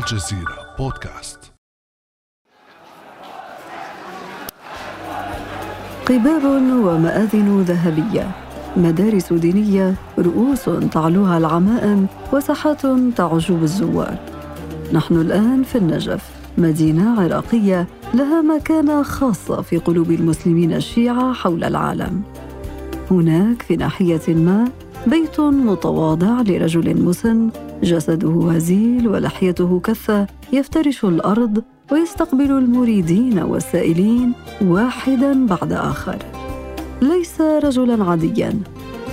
الجزيرة بودكاست. قباب ومآذن ذهبية، مدارس دينية، رؤوس تعلوها العمائم، وساحات تعج بالزوار. نحن الآن في النجف، مدينة عراقية لها مكانة خاصة في قلوب المسلمين الشيعة حول العالم. هناك في ناحية ما بيت متواضع لرجل مسن، جسده هزيل ولحيته كثة، يفترش الأرض ويستقبل المريدين والسائلين واحداً بعد آخر. ليس رجلاً عادياً،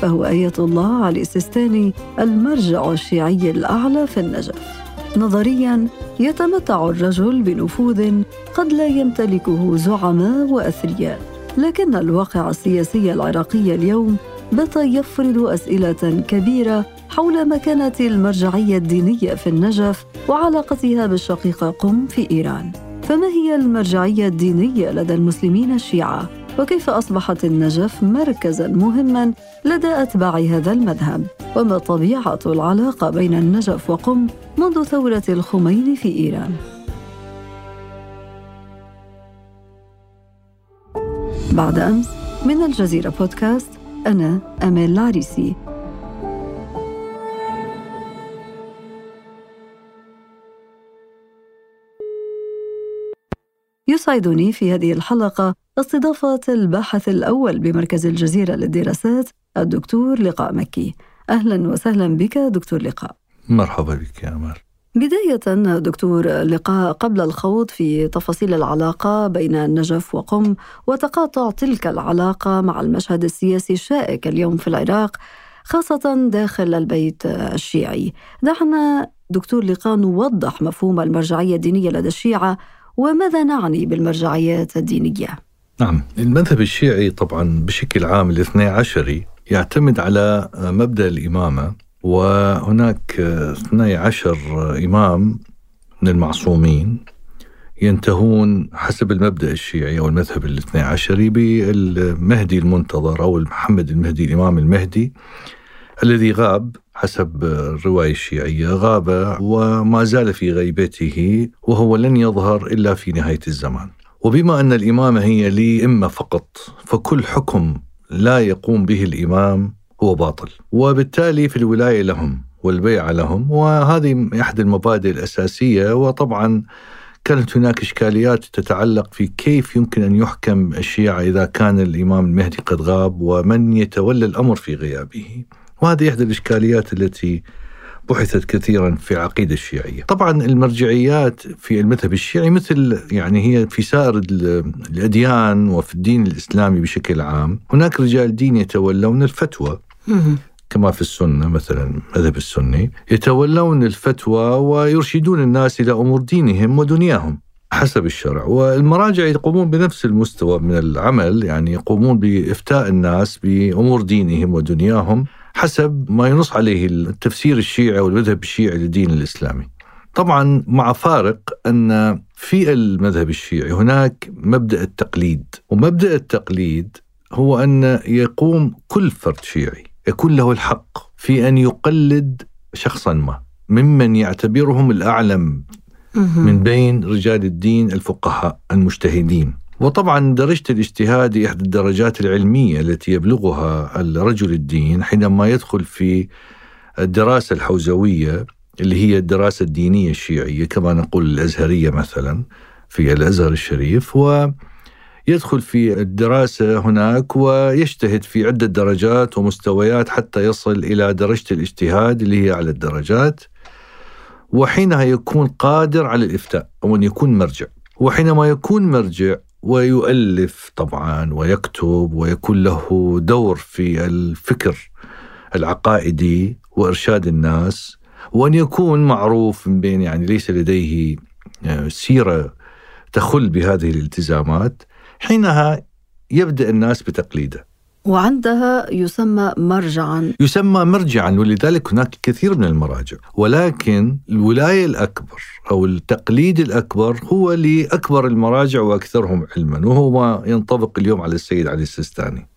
فهو آية الله علي السيستاني، المرجع الشيعي الأعلى في النجف. نظرياً يتمتع الرجل بنفوذ قد لا يمتلكه زعماء وأثرياء، لكن الواقع السياسي العراقي اليوم بات يفرض أسئلة كبيرة حول مكانة المرجعية الدينية في النجف وعلاقتها بالشقيقة قم في إيران. فما هي المرجعية الدينية لدى المسلمين الشيعة؟ وكيف أصبحت النجف مركزاً مهماً لدى أتباع هذا المذهب؟ وما طبيعة العلاقة بين النجف وقم منذ ثورة الخميني في إيران؟ بعد أمس من الجزيرة بودكاست، أنا أميل لاريسي. يسعدني في هذه الحلقة استضافة الباحث الأول بمركز الجزيرة للدراسات، الدكتور لقاء مكي. أهلاً وسهلاً بك دكتور لقاء. مرحبا بك يا أميل. بداية دكتور لقاء، قبل الخوض في تفاصيل العلاقة بين النجف وقم وتقاطع تلك العلاقة مع المشهد السياسي الشائك اليوم في العراق، خاصة داخل البيت الشيعي، دعنا دكتور لقاء نوضح مفهوم المرجعية الدينية لدى الشيعة، وماذا نعني بالمرجعيات الدينية؟ نعم، المذهب الشيعي طبعا بشكل عام الاثني عشري يعتمد على مبدأ الإمامة، وهناك 12 إمام من المعصومين ينتهون حسب المبدأ الشيعي أو المذهب الاثني عشري بالمهدي المنتظر أو محمد المهدي، الإمام المهدي الذي غاب حسب الرواية الشيعية، غاب وما زال في غيبته وهو لن يظهر إلا في نهاية الزمان. وبما أن الإمامة هي لإمة فقط، فكل حكم لا يقوم به الإمام هو باطل، وبالتالي في الولاية لهم والبيعة لهم، وهذه أحد المبادئ الأساسية. وطبعا كانت هناك إشكاليات تتعلق في كيف يمكن أن يحكم الشيعة إذا كان الإمام المهدي قد غاب، ومن يتولى الأمر في غيابه، وهذه إحدى الإشكاليات التي بحثت كثيرا في العقيدة الشيعية. طبعا المرجعيات في المذهب الشيعي مثل يعني هي في سائر الأديان وفي الدين الإسلامي بشكل عام، هناك رجال دين يتولون الفتوى كما في السنة، مثلا مذهب السني يتولون الفتوى ويرشدون الناس إلى أمور دينهم ودنياهم حسب الشرع، والمراجع يقومون بنفس المستوى من العمل، يعني يقومون بإفتاء الناس بأمور دينهم ودنياهم حسب ما ينص عليه التفسير الشيعي والمذهب الشيعي للدين الإسلامي. طبعا مع فارق أن في المذهب الشيعي هناك مبدأ التقليد، ومبدأ التقليد هو أن يقوم كل فرد شيعي يكون له الحق في أن يقلد شخصاً ما ممن يعتبرهم الأعلم من بين رجال الدين الفقهاء المجتهدين. وطبعاً درجة الاجتهاد إحدى الدرجات العلمية التي يبلغها الرجل الدين حينما يدخل في الدراسة الحوزوية، اللي هي الدراسة الدينية الشيعية كما نقول الأزهرية مثلاً في الأزهر الشريف، و يدخل في الدراسة هناك ويجتهد في عدة درجات ومستويات حتى يصل إلى درجة الاجتهاد اللي هي على الدرجات، وحينها يكون قادر على الإفتاء أو أن يكون مرجع. وحينما يكون مرجع ويؤلف طبعا ويكتب ويكون له دور في الفكر العقائدي وإرشاد الناس، وأن يكون معروف من بين يعني ليس لديه سيرة تخل بهذه الالتزامات، حينها يبدأ الناس بتقليده، وعندها يسمى مرجعاً. يسمى مرجعاً، ولذلك هناك كثير من المراجع، ولكن الولاية الأكبر أو التقليد الأكبر هو لأكبر المراجع وأكثرهم علماً، وهو ما ينطبق اليوم على السيد علي السيستاني.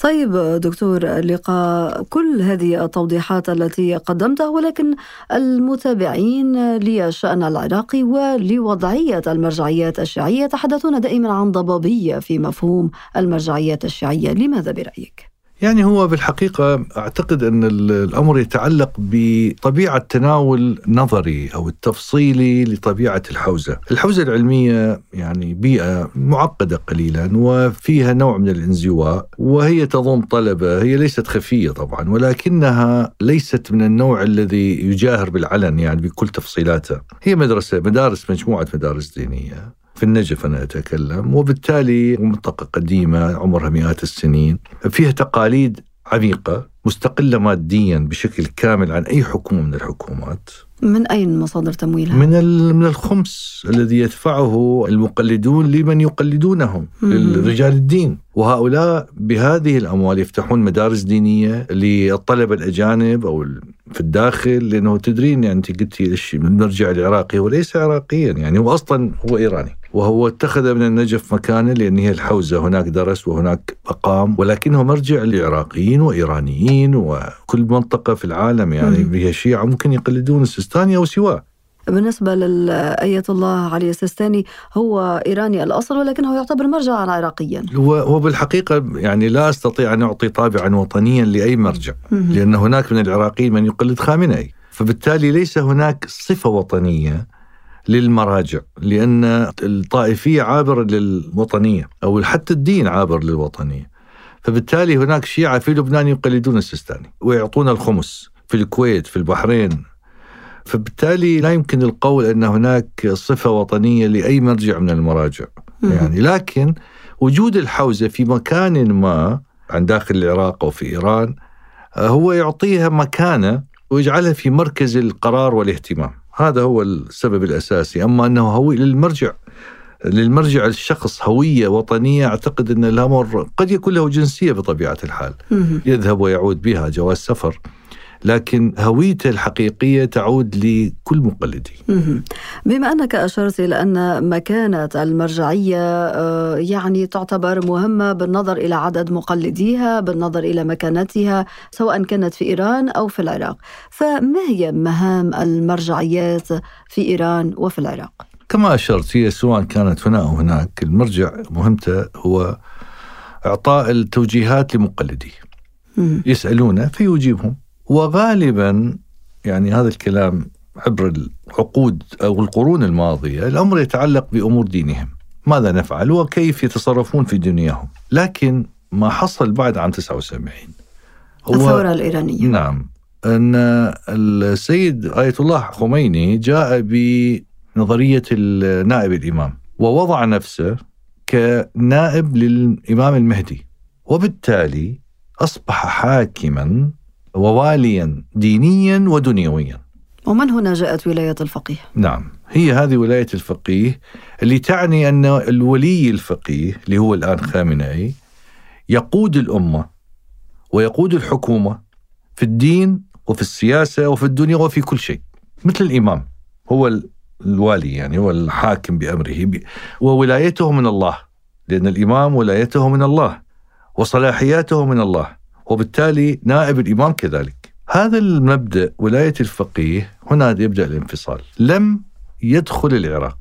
طيب دكتور اللقاء، كل هذه التوضيحات التي قدمتها، ولكن المتابعين للشأن العراقي ولوضعية المرجعيات الشيعية يتحدثون دائما عن ضبابية في مفهوم المرجعيات الشيعية، لماذا برأيك؟ يعني هو بالحقيقة أعتقد أن الأمر يتعلق بطبيعة تناول نظري أو التفصيلي لطبيعة الحوزة. الحوزة العلمية يعني بيئة معقدة قليلا وفيها نوع من الانزواء، وهي تضم طلبة، هي ليست خفية طبعا، ولكنها ليست من النوع الذي يجاهر بالعلن يعني بكل تفصيلاتها. هي مدارس مجموعة مدارس دينية في النجف أنا أتكلم، وبالتالي منطقة قديمة عمرها مئات السنين، فيها تقاليد عميقة مستقلة ماديا بشكل كامل عن أي حكومة من الحكومات. من أين مصادر تمويلها؟ من الخمس الذي يدفعه المقلدون لمن يقلدونهم، للرجال الدين، وهؤلاء بهذه الأموال يفتحون مدارس دينية للطلبة الأجانب أو في الداخل، لأنه تدرين يعني أنت قلتي الشيء المرجع العراقي وليس عراقيا، يعني هو أصلا هو إيراني، وهو اتخذ من النجف مكانه لأن هي الحوزة، هناك درس وهناك أقام، ولكنه مرجع لعراقيين وإيرانيين وكل منطقة في العالم يعني بها شيعة ممكن يقلدون السيستاني أو سواه. بالنسبة لآية الله علي السيستاني، هو إيراني الأصل ولكنه يعتبر مرجعاً عراقياً. وبالحقيقة يعني لا أستطيع أن أعطي طابعاً وطنياً لأي مرجع، لأن هناك من العراقيين من يقلد خامنئي، فبالتالي ليس هناك صفة وطنية للمراجع، لأن الطائفية عابر للوطنية أو حتى الدين عابر للوطنية. فبالتالي هناك شيعة في لبنان يقلدون السيستاني ويعطون الخمس، في الكويت، في البحرين، فبالتالي لا يمكن القول أن هناك صفة وطنية لأي مرجع من المراجع يعني. لكن وجود الحوزة في مكان ما عن داخل العراق أو في إيران هو يعطيها مكانة ويجعلها في مركز القرار والاهتمام، هذا هو السبب الأساسي. أما أنه هو للمرجع الشخص هوية وطنية، أعتقد أن الأمر قد يكون له جنسية بطبيعة الحال، يذهب ويعود بها جواز سفر، لكن هويته الحقيقية تعود لكل مقلدي. بما أنك أشرت إلى أن مكانة المرجعية يعني تعتبر مهمة بالنظر إلى عدد مقلديها، بالنظر إلى مكانتها سواء كانت في إيران أو في العراق، فما هي مهام المرجعيات في إيران وفي العراق؟ كما أشرت، هي سواء كانت هنا أو هناك، المرجع مهمته هو إعطاء التوجيهات لمقلديه، يسألونه فيجيبهم، وغالباً يعني هذا الكلام عبر العقود أو القرون الماضية، الأمر يتعلق بأمور دينهم، ماذا نفعل وكيف يتصرفون في دنياهم. لكن ما حصل بعد عام 79 الثورة الإيرانية، نعم، أن السيد آية الله الخميني جاء بنظرية النائب الإمام ووضع نفسه كنائب للإمام المهدي، وبالتالي أصبح حاكماً وواليا دينيا ودنيويا. ومن هنا جاءت ولاية الفقيه. نعم، هي هذه ولاية الفقيه اللي تعني أن الولي الفقيه اللي هو الآن خامنئي يقود الأمة ويقود الحكومة في الدين وفي السياسة وفي الدنيا وفي كل شيء، مثل الإمام هو الوالي يعني هو الحاكم بأمره، وولايته من الله، لأن الإمام ولايته من الله وصلاحياته من الله، وبالتالي نائب الإمام كذلك. هذا المبدأ ولاية الفقيه، هنا يبدأ الانفصال. لم يدخل العراق،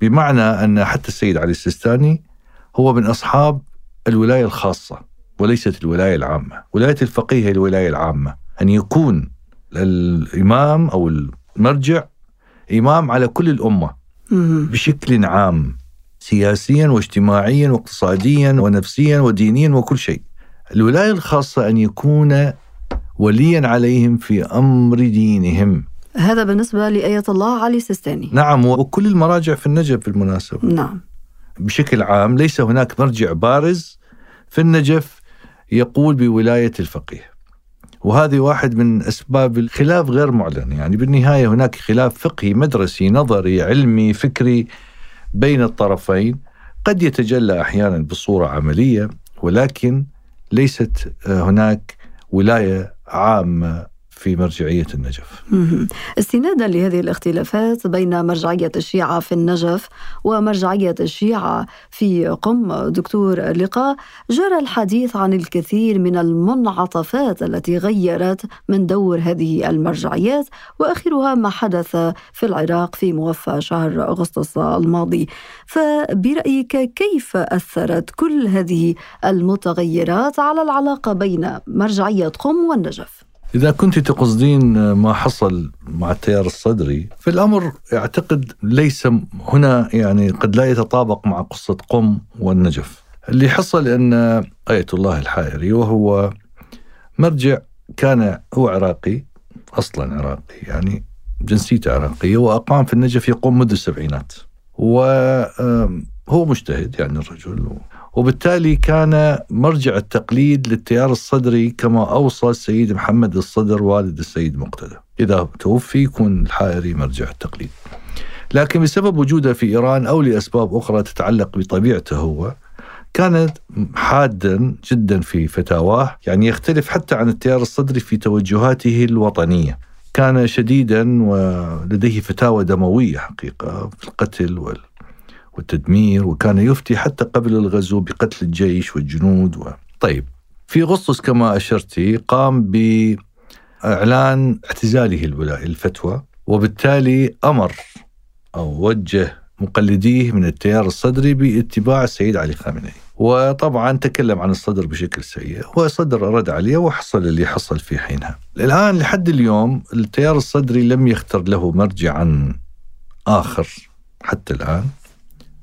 بمعنى أن حتى السيد علي السيستاني هو من أصحاب الولاية الخاصة وليست الولاية العامة. ولاية الفقيه هي الولاية العامة، أن يكون الإمام أو المرجع إمام على كل الأمة بشكل عام، سياسيا واجتماعيا واقتصاديا ونفسيا ودينيا وكل شيء. الولاية الخاصة أن يكون وليا عليهم في أمر دينهم. هذا بالنسبة لآية الله علي السيستاني. نعم، وكل المراجع في النجف بالمناسبة. نعم، بشكل عام ليس هناك مرجع بارز في النجف يقول بولاية الفقيه، وهذه واحد من أسباب الخلاف غير معلن. يعني بالنهاية هناك خلاف فقهي مدرسي نظري علمي فكري بين الطرفين، قد يتجلى أحيانا بصورة عملية، ولكن ليست هناك ولاية عامة في مرجعية النجف. استنادا لهذه الاختلافات بين مرجعية الشيعة في النجف ومرجعية الشيعة في قم دكتور لقاء، جرى الحديث عن الكثير من المنعطفات التي غيرت من دور هذه المرجعيات، وآخرها ما حدث في العراق في موفى شهر أغسطس الماضي. فبرأيك كيف أثرت كل هذه المتغيرات على العلاقة بين مرجعية قم والنجف؟ إذا كنت تقصدين ما حصل مع التيار الصدري في الأمر، أعتقد ليس هنا يعني قد لا يتطابق مع قصة قم والنجف. اللي حصل أن آية الله الحائري وهو مرجع كان هو عراقي أصلا، عراقي يعني جنسيته عراقية، وأقام في النجف يقوم منذ السبعينات، وهو مجتهد يعني الرجل، وبالتالي كان مرجع التقليد للتيار الصدري كما أوصى السيد محمد الصدر والد السيد مقتدى، إذا توفي يكون الحائري مرجع التقليد. لكن بسبب وجوده في إيران أو لأسباب أخرى تتعلق بطبيعته هو، كانت حادا جدا في فتاواه، يعني يختلف حتى عن التيار الصدري في توجهاته الوطنية. كان شديدا ولديه فتاوى دموية حقيقة في القتل والتدمير، وكان يفتي حتى قبل الغزو بقتل الجيش والجنود طيب في أغسطس كما أشرتي قام بإعلان اعتزاله الولائي الفتوى، وبالتالي أمر أو وجه مقلديه من التيار الصدري باتباع السيد علي خامنئي، وطبعا تكلم عن الصدر بشكل سيء، والصدر رد عليه وحصل اللي حصل في حينها. الآن لحد اليوم التيار الصدري لم يختر له مرجعا آخر حتى الآن،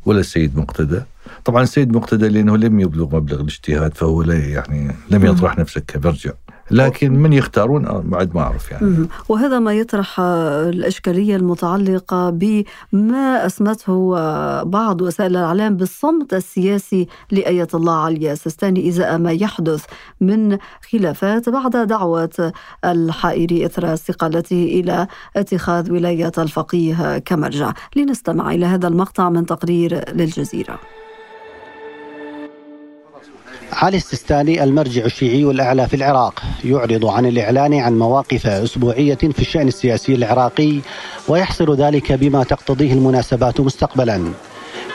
ولا السيد مقتدى. طبعا السيد مقتدى لأنه لم يبلغ مبلغ الاجتهاد فهو يعني لم يطرح نفسه كمرجع، لكن من يختارون بعد ما أعرف يعني. وهذا ما يطرح الإشكالية المتعلقة بما أسمته بعض وسائل الإعلام بالصمت السياسي لآية الله علي السيستاني إزاء ما يحدث من خلافات بعد دعوة الحائري إثر استقالته إلى اتخاذ ولاية الفقيه كمرجع. لنستمع إلى هذا المقطع من تقرير للجزيرة. علي السيستاني المرجع الشيعي الأعلى في العراق يعرض عن الإعلان عن مواقف أسبوعية في الشأن السياسي العراقي، ويحصر ذلك بما تقتضيه المناسبات مستقبلا.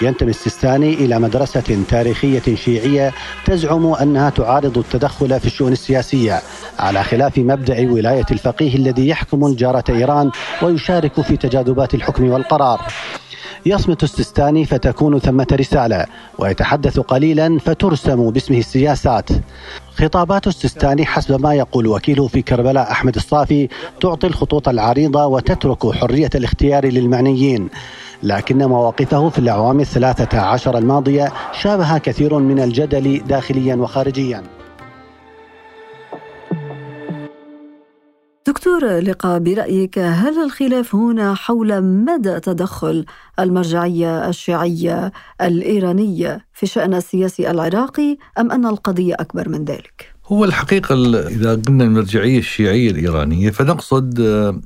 ينتمي السيستاني إلى مدرسة تاريخية شيعية تزعم أنها تعارض التدخل في الشؤون السياسية، على خلاف مبدأ ولاية الفقيه الذي يحكم جارة إيران ويشارك في تجاذبات الحكم والقرار. يصمت السيستاني فتكون ثمة رسالة، ويتحدث قليلا فترسم باسمه السياسات. خطابات السيستاني حسب ما يقول وكيله في كربلاء أحمد الصافي تعطي الخطوط العريضة وتترك حرية الاختيار للمعنيين، لكن مواقفه في الأعوام 13 الماضية شابه كثير من الجدل داخليا وخارجيا. دكتور لقاء، برأيك هل الخلاف هنا حول مدى تدخل المرجعية الشيعية الإيرانية في الشأن السياسي العراقي، أم أن القضية أكبر من ذلك؟ هو الحقيقة إذا قلنا المرجعية الشيعية الإيرانية فنقصد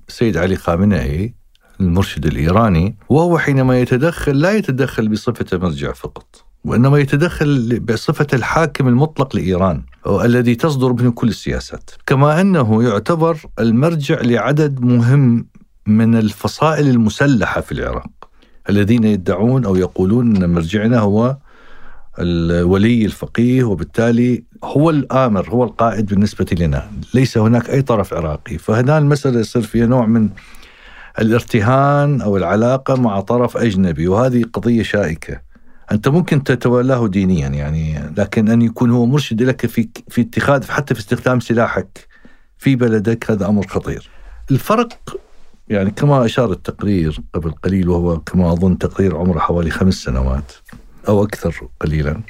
سيد علي خامنئي المرشد الإيراني، وهو حينما يتدخل لا يتدخل بصفة مرجع فقط، وإنما يتدخل بصفة الحاكم المطلق لإيران الذي تصدر منه كل السياسات، كما أنه يعتبر المرجع لعدد مهم من الفصائل المسلحة في العراق الذين يدعون أو يقولون أن مرجعنا هو الولي الفقيه، وبالتالي هو الآمر هو القائد بالنسبة لنا، ليس هناك أي طرف عراقي. فهنا المسألة يصير فيها نوع من الارتهان أو العلاقة مع طرف أجنبي، وهذه قضية شائكة. أنت ممكن تتولاه دينيا يعني، لكن أن يكون هو مرشد لك في اتخاذ حتى في استخدام سلاحك في بلدك، هذا أمر خطير. الفرق يعني كما أشار التقرير قبل قليل، وهو كما أظن تقرير عمره حوالي 5 سنوات أو أكثر قليلا،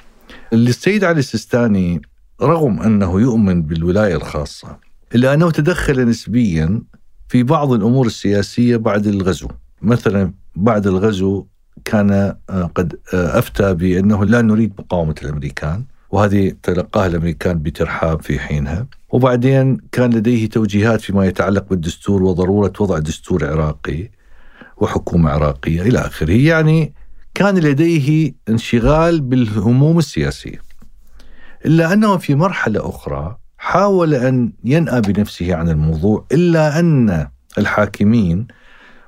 السيد علي السيستاني رغم أنه يؤمن بالولاية الخاصة إلا أنه تدخل نسبيا في بعض الأمور السياسية بعد الغزو. مثلا بعد الغزو كان قد أفتى بأنه لا نريد مقاومة الأمريكان، وهذه تلقاها الأمريكان بترحاب في حينها. وبعدين كان لديه توجيهات فيما يتعلق بالدستور وضرورة وضع دستور عراقي وحكومة عراقية إلى آخره، يعني كان لديه انشغال بالهموم السياسية. إلا أنه في مرحلة أخرى حاول أن ينأى بنفسه عن الموضوع، إلا أن الحاكمين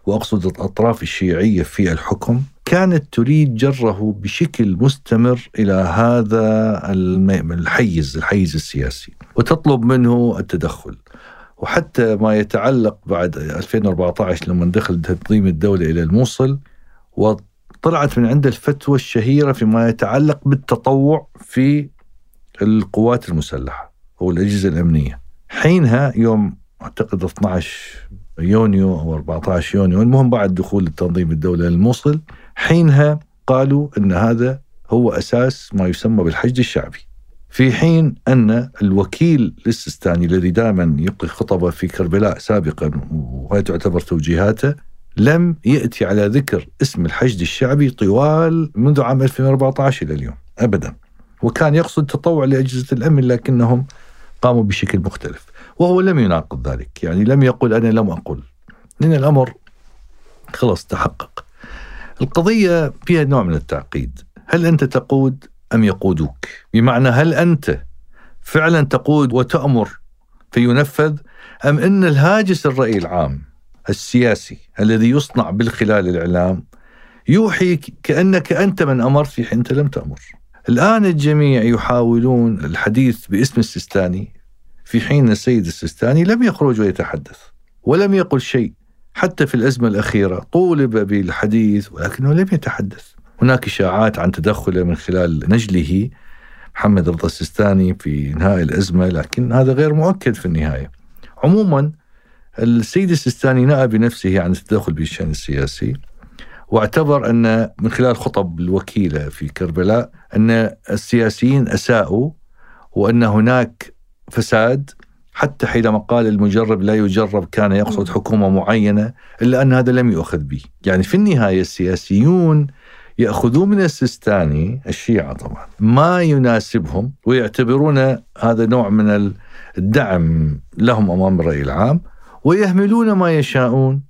وأقصد الأطراف الشيعية في الحكم كانت تريد جره بشكل مستمر إلى هذا الحيز السياسي وتطلب منه التدخل. وحتى ما يتعلق بعد 2014 لما دخل تنظيم الدولة إلى الموصل وطلعت من عنده الفتوى الشهيرة فيما يتعلق بالتطوع في القوات المسلحة أو الأجهزة الأمنية. حينها يوم أعتقد 12 يونيو أو 14 يونيو، المهم بعد دخول التنظيم الدولة للموصل، حينها قالوا أن هذا هو أساس ما يسمى بالحشد الشعبي، في حين أن الوكيل السيستاني الذي دائما يلقي خطبة في كربلاء سابقا وهي تعتبر توجيهاته لم يأتي على ذكر اسم الحشد الشعبي طوال منذ عام 2014 إلى اليوم أبدا، وكان يقصد تطوع لأجهزة الأمن لكنهم قاموا بشكل مختلف، وهو لم يناقض ذلك، يعني لم يقل أنا لم أقل، لأن الأمر خلاص تحقق. القضية فيها نوع من التعقيد، هل أنت تقود أم يقودوك؟ بمعنى هل أنت فعلا تقود وتأمر فينفذ، أم أن الهاجس الرأي العام السياسي الذي يصنع بالخلال الإعلام يوحي كأنك أنت من أمر في حين أنت لم تأمر؟ الآن الجميع يحاولون الحديث باسم السيستاني في حين السيد السيستاني لم يخرج ويتحدث ولم يقل شيء، حتى في الأزمة الأخيرة طولب بالحديث ولكنه لم يتحدث. هناك إشاعات عن تدخله من خلال نجله محمد رضا السيستاني في إنهاء الأزمة، لكن هذا غير مؤكد في النهاية. عموما السيد السيستاني نأى بنفسه عن التدخل بالشأن السياسي، واعتبر أن من خلال خطب الوكيلة في كربلاء أن السياسيين أساءوا وأن هناك فساد، حتى حينما قال المجرب لا يجرب كان يقصد حكومة معينة، إلا أن هذا لم يؤخذ به. يعني في النهاية السياسيون يأخذون من السيستاني الشيعة طبعا ما يناسبهم ويعتبرون هذا نوع من الدعم لهم أمام الرأي العام ويهملون ما يشاءون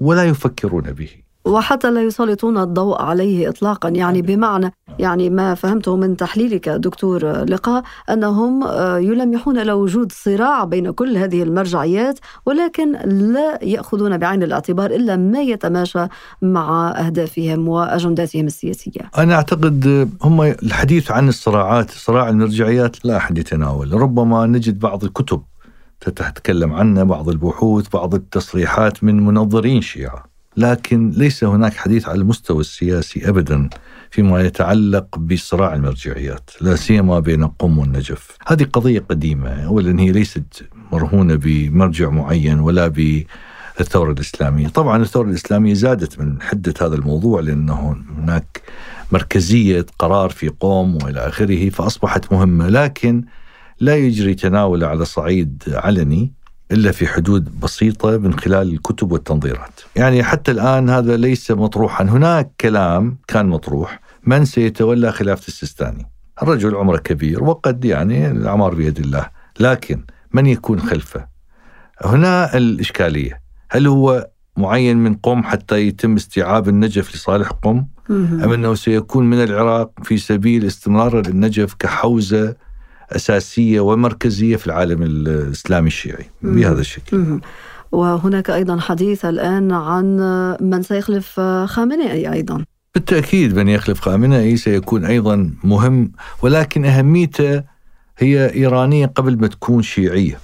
ولا يفكرون به، وحتى لا يسلطون الضوء عليه إطلاقا. يعني بمعنى يعني ما فهمته من تحليلك دكتور لقاء أنهم يلمحون إلى وجود صراع بين كل هذه المرجعيات، ولكن لا يأخذون بعين الاعتبار إلا ما يتماشى مع أهدافهم وأجنداتهم السياسية. أنا أعتقد هم الحديث عن الصراعات، صراع المرجعيات لا أحد يتناول، ربما نجد بعض الكتب تتكلم عنه، بعض البحوث، بعض التصريحات من منظرين شيعة، لكن ليس هناك حديث على المستوى السياسي أبدا فيما يتعلق بصراع المرجعيات، لا سيما بين قم والنجف. هذه قضية قديمة، أولا هي ليست مرهونة بمرجع معين ولا بالثورة الإسلامية. طبعا الثورة الإسلامية زادت من حدة هذا الموضوع لأنه هناك مركزية قرار في قم وإلى آخره فأصبحت مهمة، لكن لا يجري تناول على صعيد علني إلا في حدود بسيطة من خلال الكتب والتنظيرات. يعني حتى الآن هذا ليس مطروحا. هناك كلام كان مطروح، من سيتولى خلافة السيستاني؟ الرجل عمره كبير وقد يعني الأعمار بيد الله، لكن من يكون خلفه؟ هنا الإشكالية، هل هو معين من قم حتى يتم استيعاب النجف لصالح قم، أم أنه سيكون من العراق في سبيل استمرار النجف كحوزة أساسية ومركزية في العالم الإسلامي الشيعي بهذا الشكل؟ وهناك أيضا حديث الآن عن من سيخلف خامنئي. أيضا بالتأكيد من يخلف خامنئي سيكون أيضا مهم، ولكن أهميته هي إيرانية قبل ما تكون شيعية.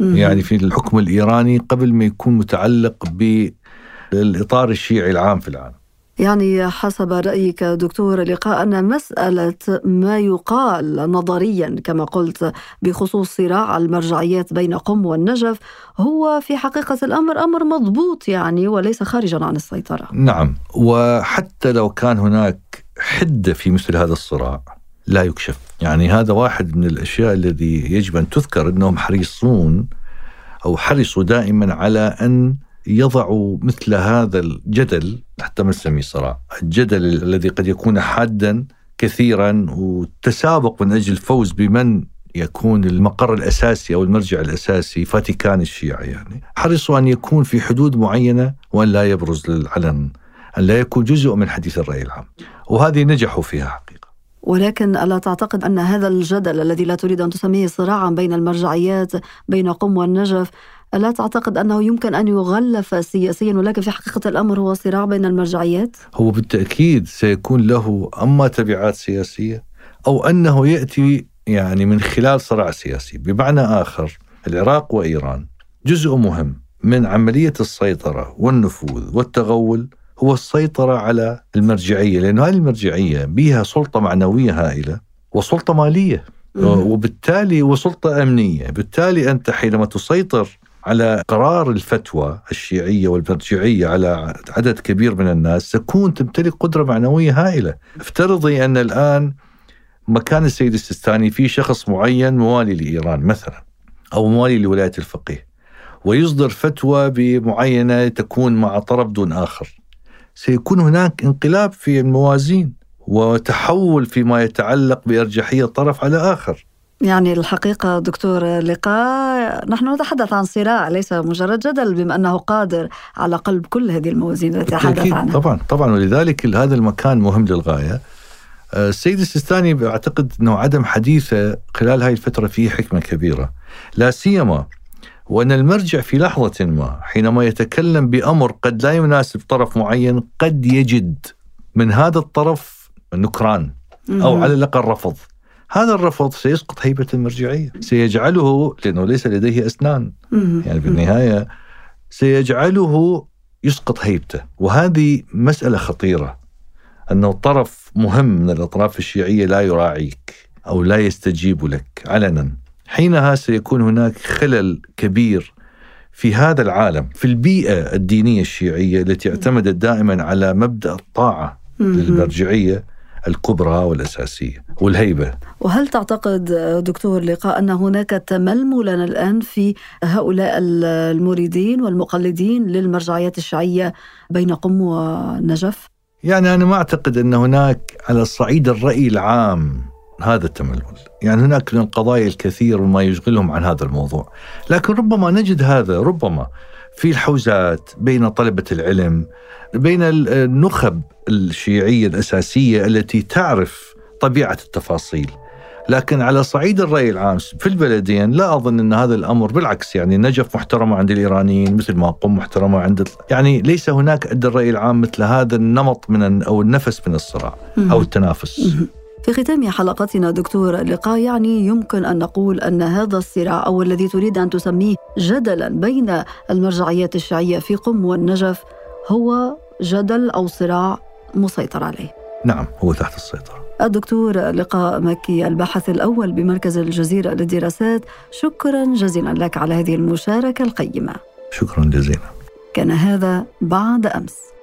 يعني في الحكم الإيراني قبل ما يكون متعلق بالإطار الشيعي العام في العالم. يعني حسب رأيك دكتور لقاء أن مسألة ما يقال نظريا كما قلت بخصوص صراع المرجعيات بين قم والنجف هو في حقيقة الأمر أمر مضبوط يعني وليس خارجا عن السيطرة. نعم، وحتى لو كان هناك حدة في مثل هذا الصراع لا يكشف. يعني هذا واحد من الأشياء الذي يجب أن تذكر، أنهم حريصون أو حرصوا دائما على أن يضعوا مثل هذا الجدل، حتى ما نسميه صراع، الجدل الذي قد يكون حادا كثيرا والتسابق من أجل الفوز بمن يكون المقر الأساسي أو المرجع الأساسي فاتيكان الشيعة. يعني حرصوا أن يكون في حدود معينة وأن لا يبرز للعلن، أن لا يكون جزء من حديث الرأي العام، وهذه نجحوا فيها حقيقة. ولكن ألا تعتقد أن هذا الجدل الذي لا تريد أن تسميه صراعا بين المرجعيات بين قم والنجف، ألا تعتقد أنه يمكن أن يغلف سياسيا ولكن في حقيقة الأمر هو صراع بين المرجعيات؟ هو بالتأكيد سيكون له أما تبعات سياسية أو أنه يأتي يعني من خلال صراع سياسي. بمعنى آخر، العراق وإيران جزء مهم من عملية السيطرة والنفوذ والتغول هو السيطرة على المرجعية، لأن هذه المرجعية بها سلطة معنوية هائلة وسلطة مالية وبالتالي وسلطة أمنية. بالتالي أنت حينما تسيطر على قرار الفتوى الشيعية والمرجعية على عدد كبير من الناس، تكون تمتلك قدرة معنوية هائلة. افترضي أن الآن مكان السيد السيستاني في شخص معين موالي لإيران مثلا أو موالي لولاية الفقيه، ويصدر فتوى بمعينة تكون مع طرف دون آخر، سيكون هناك انقلاب في الموازين وتحول فيما يتعلق بأرجحية طرف على آخر. يعني الحقيقة دكتور لقاء، نحن نتحدث عن صراع ليس مجرد جدل، بما أنه قادر على قلب كل هذه الموازين التي تحدث عنها. طبعا ولذلك هذا المكان مهم للغاية. السيد السيستاني أعتقد أنه عدم حديثه خلال هاي الفترة فيه حكمة كبيرة، لا سيما وأن المرجع في لحظة ما حينما يتكلم بأمر قد لا يناسب طرف معين، قد يجد من هذا الطرف نكران أو على الأقل رفض. هذا الرفض سيسقط هيبة المرجعية، سيجعله، لأنه ليس لديه أسنان يعني بالنهاية سيجعله يسقط هيبته. وهذه مسألة خطيرة، أنه طرف مهم من الأطراف الشيعية لا يراعيك أو لا يستجيب لك علنا، حينها سيكون هناك خلل كبير في هذا العالم، في البيئة الدينية الشيعية التي اعتمدت دائما على مبدأ الطاعة للمرجعية الكبرى والأساسية والهيبة. وهل تعتقد دكتور لقاء أن هناك تململا الآن في هؤلاء المريدين والمقلدين للمرجعيات الشيعية بين قم والنجف؟ يعني أنا ما أعتقد أن هناك على الصعيد الرأي العام هذا التململ، يعني هناك من القضايا الكثير وما يشغلهم عن هذا الموضوع، لكن ربما نجد هذا ربما في الحوزات بين طلبة العلم، بين النخب الشيعية الأساسية التي تعرف طبيعة التفاصيل، لكن على صعيد الرأي العام في البلدين لا أظن أن هذا الأمر. بالعكس، يعني النجف محترمة عند الإيرانيين مثل ما قم محترمة عند، يعني ليس هناك عند الرأي العام مثل هذا النمط من أو النفس من الصراع أو التنافس. في ختام حلقتنا دكتور لقاء، يعني يمكن أن نقول أن هذا الصراع أو الذي تريد أن تسميه جدلا بين المرجعيات الشيعية في قم والنجف هو جدل أو صراع مسيطر عليه. نعم، هو تحت السيطرة. الدكتور لقاء مكي، الباحث الأول بمركز الجزيرة للدراسات، شكرا جزيلا لك على هذه المشاركة القيمة. شكرا جزيلا. كان هذا بعد أمس.